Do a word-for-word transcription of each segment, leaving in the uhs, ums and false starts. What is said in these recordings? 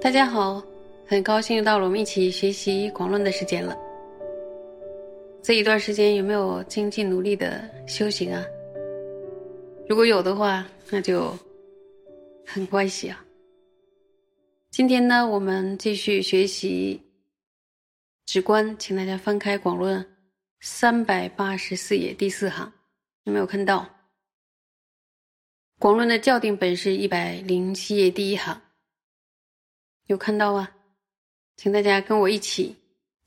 大家好，很高兴到了我们一起学习广论的时间了。这一段时间有没有精进努力的修行啊？如果有的话，那就很欢喜啊。今天呢，我们继续学习止观，请大家翻开广论三百八十四页第四行，有没有看到？广论的校订本是一百零七页第一行。有看到啊？请大家跟我一起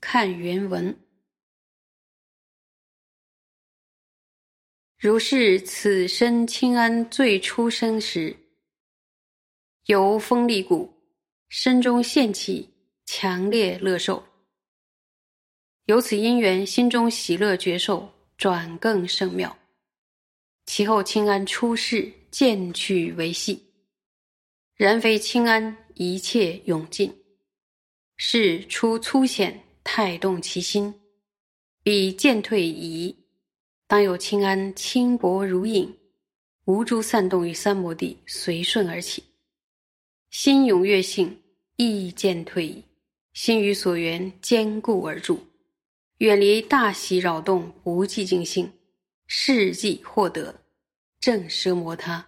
看原文。如是此身清安最初生时，由风力故，身中现起强烈乐受，由此因缘，心中喜乐觉受，转更胜妙。其后清安出世，渐去维系，然非清安一切涌尽，是出粗显，太动其心，彼渐退移。当有清安轻薄如影，无诸散动于三摩地随顺而起，心踊跃性亦渐退移，心于所缘坚固而住，远离大喜扰动无寂静性，是即获得正奢摩他。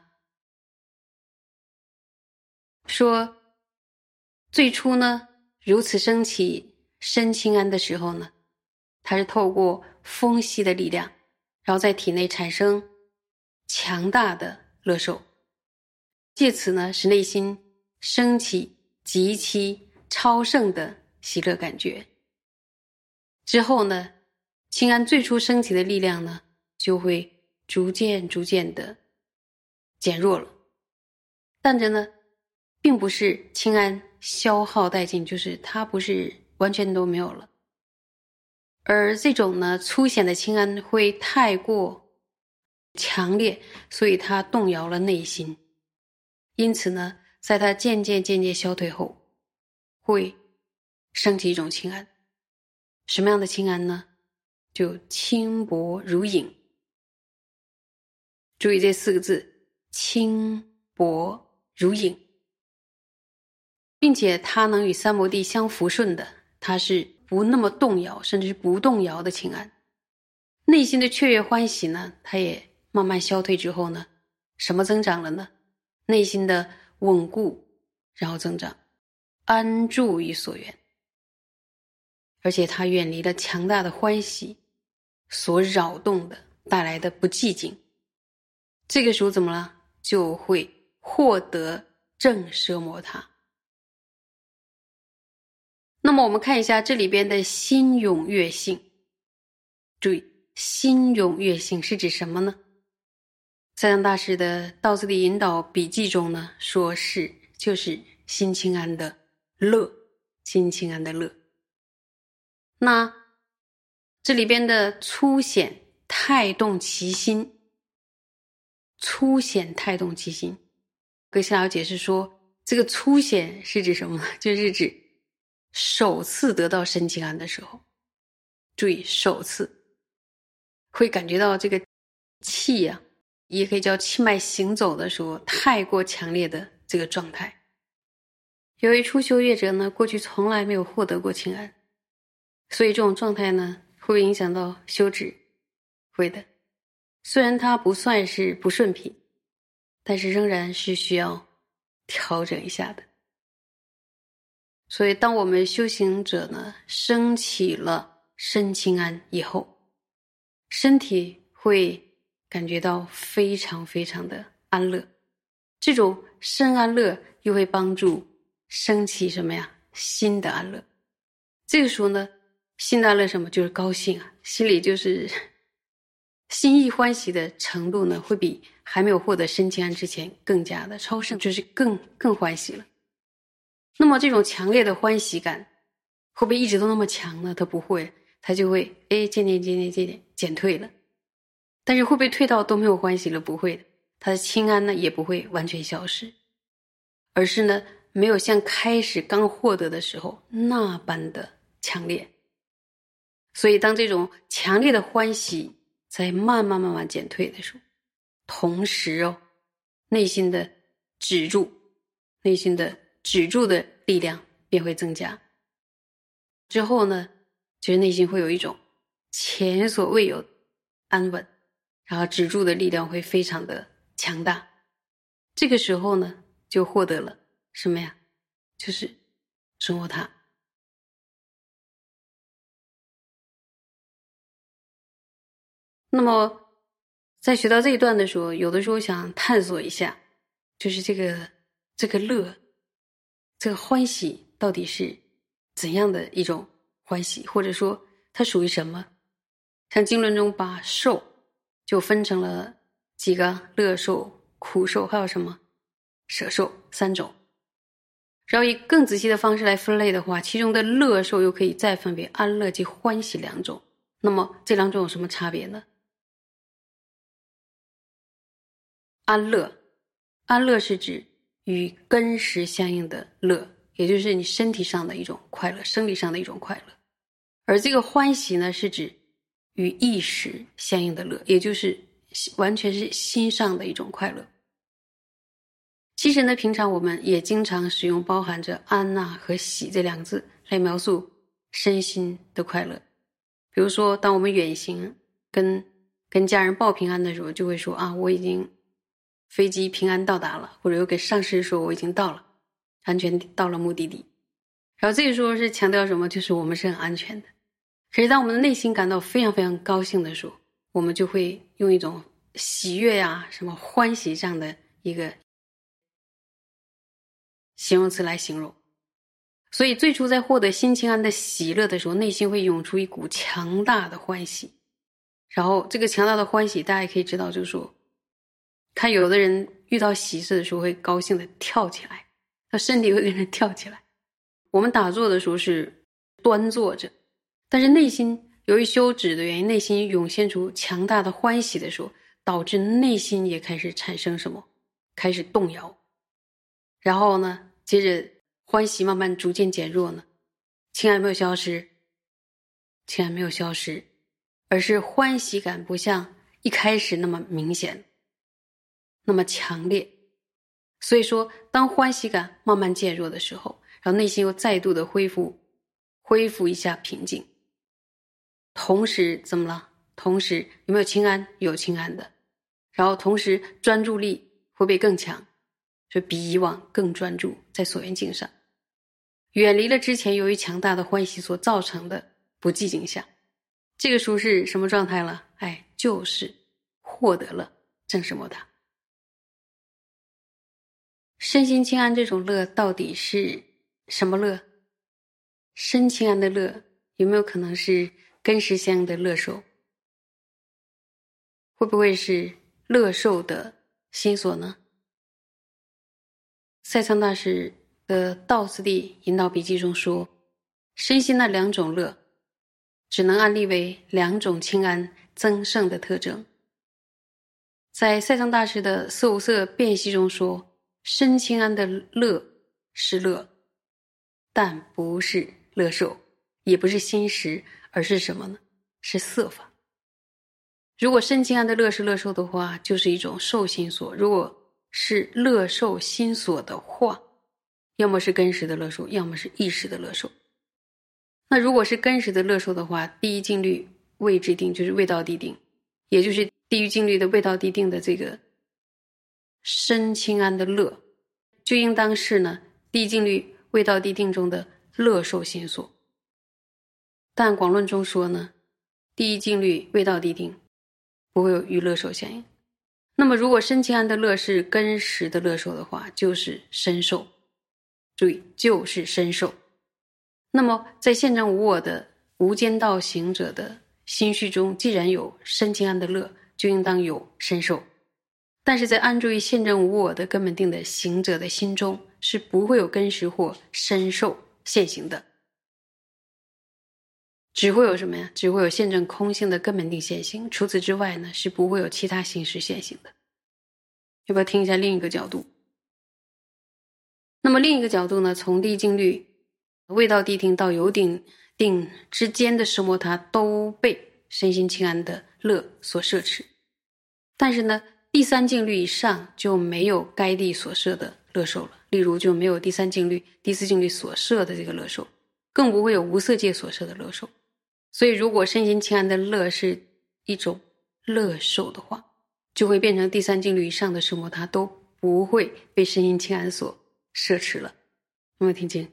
说最初呢，如此升起身清安的时候呢，它是透过风息的力量，然后在体内产生强大的乐受，借此呢，使内心升起极其超胜的喜乐感觉。之后呢，清安最初升起的力量呢，就会逐渐逐渐的减弱了，但着呢，并不是清安消耗殆尽，就是它不是完全都没有了。而这种呢，粗显的清安会太过强烈，所以它动摇了内心。因此呢，在它渐渐渐渐消退后，会升起一种清安。什么样的清安呢？就轻薄如影。注意这四个字，轻薄如影。并且它能与三摩地相扶顺的，它是不那么动摇，甚至是不动摇的清安。内心的雀跃欢喜呢，它也慢慢消退之后呢，什么增长了呢？内心的稳固，然后增长，安住于所缘。而且它远离了强大的欢喜所扰动的带来的不寂静。这个时候怎么了？就会获得正奢摩他。那么我们看一下这里边的心踊跃性。注意，心踊跃性是指什么呢？三藏大师的道次第引导笔记中呢，说是就是心清安的乐，心清安的乐。那这里边的粗显太动其心，粗显太动其心，跟夏小姐是说，这个粗显是指什么呢？就是指首次得到身清安的时候，注意首次会感觉到这个气啊，也可以叫气脉行走的时候太过强烈的这个状态。由于初修业者呢，过去从来没有获得过清安，所以这种状态呢，会影响到修止，会的。虽然它不算是不顺品，但是仍然是需要调整一下的。所以当我们修行者呢，升起了身清安以后，身体会感觉到非常非常的安乐。这种身安乐又会帮助升起什么呀？心的安乐。这个时候呢，心的安乐什么？就是高兴啊，心里就是心意欢喜的程度呢，会比还没有获得身清安之前更加的超胜，就是更更欢喜了。那么这种强烈的欢喜感会不会一直都那么强呢？它不会，它就会哎渐渐渐渐渐渐减退了。但是会不会退到都没有欢喜了？不会的，它的清安呢也不会完全消失，而是呢没有像开始刚获得的时候那般的强烈。所以当这种强烈的欢喜在慢慢慢慢减退的时候，同时哦，内心的止住内心的止住的力量便会增加。之后呢，就是内心会有一种前所未有安稳，然后止住的力量会非常的强大。这个时候呢，就获得了什么呀？就是生活塔。那么在学到这一段的时候，有的时候想探索一下，就是这个这个乐，这个欢喜到底是怎样的一种欢喜，或者说它属于什么？像经论中把受就分成了几个，乐受、苦受，还有什么舍受三种。然后以更仔细的方式来分类的话，其中的乐受又可以再分为安乐及欢喜两种。那么这两种有什么差别呢？安乐，安乐是指与根识相应的乐，也就是你身体上的一种快乐，生理上的一种快乐。而这个欢喜呢，是指与意识相应的乐，也就是完全是心上的一种快乐。其实呢，平常我们也经常使用包含着安呐和喜这两个字来描述身心的快乐。比如说当我们远行跟跟家人报平安的时候，就会说啊，我已经飞机平安到达了，或者又给上司说我已经到了，安全到了目的地。然后这个时候是强调什么？就是我们是很安全的。可是当我们的内心感到非常非常高兴的时候，我们就会用一种喜悦呀、啊、什么欢喜这样的一个形容词来形容。所以最初在获得心情安的喜乐的时候，内心会涌出一股强大的欢喜。然后这个强大的欢喜大家可以知道，就是说看有的人遇到喜事的时候会高兴的跳起来，他身体会跟着跳起来。我们打坐的时候是端坐着，但是内心由于休止的原因，内心涌现出强大的欢喜的时候，导致内心也开始产生什么？开始动摇。然后呢，接着欢喜慢慢逐渐减弱呢，情感没有消失，情感没有消失，而是欢喜感不像一开始那么明显，那么强烈。所以说，当欢喜感慢慢减弱的时候，然后内心又再度的恢复，恢复一下平静。同时怎么了？同时有没有情安？有情安的。然后同时专注力会不会更强？就比以往更专注在所缘境上，远离了之前由于强大的欢喜所造成的不寂静下。这个时候是什么状态了？哎，就是获得了正式摩达。身心清安这种乐到底是什么乐？身清安的乐有没有可能是根识相应的乐受？会不会是乐受的心所呢？赛仓大师的道次第引导笔记中说，身心那两种乐只能案例为两种清安增盛的特征。在赛仓大师的色无色辨析中说，身清安的乐是乐，但不是乐受，也不是心识，而是什么呢？是色法。如果身清安的乐是乐受的话，就是一种受心所。如果是乐受心所的话，要么是根识的乐受，要么是意识的乐受。那如果是根识的乐受的话，第一静虑未至定，就是未到地定，也就是地狱静虑的未到地定的这个身清安的乐，就应当是呢第一静虑未到地定中的乐受心所。但广论中说呢，第一静虑未到地定不会有与乐受相应。那么如果身清安的乐是根识的乐受的话，就是身受。注意，就是身受。那么在现证无我的无间道行者的心绪中，既然有身清安的乐，就应当有身受。但是在安住于现证无我的根本定的行者的心中，是不会有根识或身受现行的，只会有什么呀？只会有现证空性的根本定现行，除此之外呢，是不会有其他形式现行的。要不要听一下另一个角度？那么另一个角度呢，从地静虑未到地定到有定定之间的奢摩他都被身心清安的乐所摄持，但是呢第三静虑以上就没有该地所摄的乐受了，例如就没有第三静虑第四静虑所摄的这个乐受，更不会有无色界所摄的乐受。所以如果身心清安的乐是一种乐受的话，就会变成第三静虑以上的奢摩他都不会被身心清安所摄持了，有没有听清？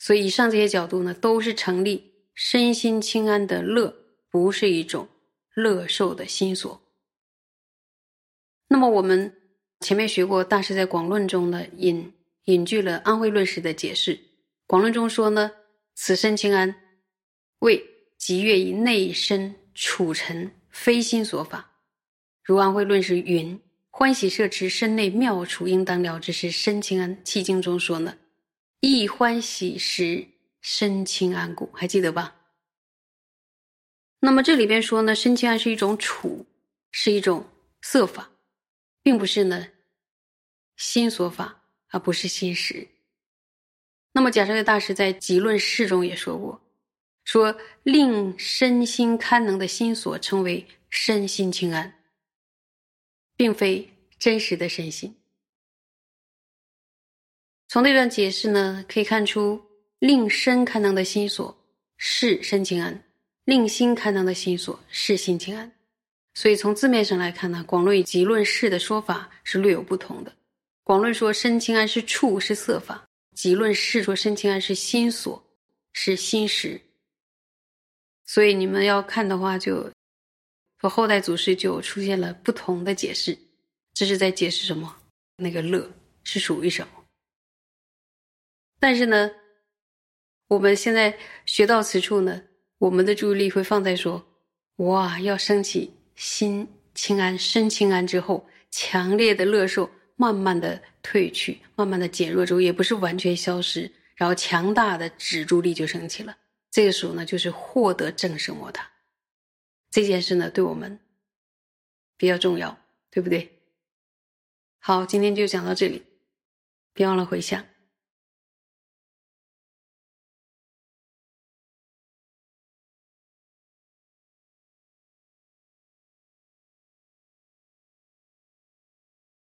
所以以上这些角度呢，都是成立身心清安的乐不是一种乐受的心所。那么我们前面学过，大师在广论中呢引引据了安慧论师的解释。广论中说呢，此身清安为极乐以内身处尘非心所法，如安慧论师云，欢喜摄持身内妙处应当了之是身清安。契经中说呢，亦欢喜时身清安故，还记得吧？那么这里边说呢，身清安是一种处，是一种色法，并不是呢心所法，而不是心识。那么贾舍大师在集论释中也说过，说令身心堪能的心所称为身心清安，并非真实的身心。从这段解释呢，可以看出令身堪能的心所是身清安，令心堪能的心所是心清安。所以从字面上来看呢，广论与集论释的说法是略有不同的。广论说身清安是处是色法，集论释说身清安是心所是心识。所以你们要看的话，就和后代祖师就出现了不同的解释，这是在解释什么？那个乐是属于什么？但是呢，我们现在学到此处呢，我们的注意力会放在说，哇，要升起心清安、身清安之后，强烈的乐受慢慢的退去，慢慢的减弱之后，也不是完全消失，然后强大的止住力就升起了。这个时候呢，就是获得正奢摩他。这件事呢，对我们比较重要，对不对？好，今天就讲到这里，别忘了回想。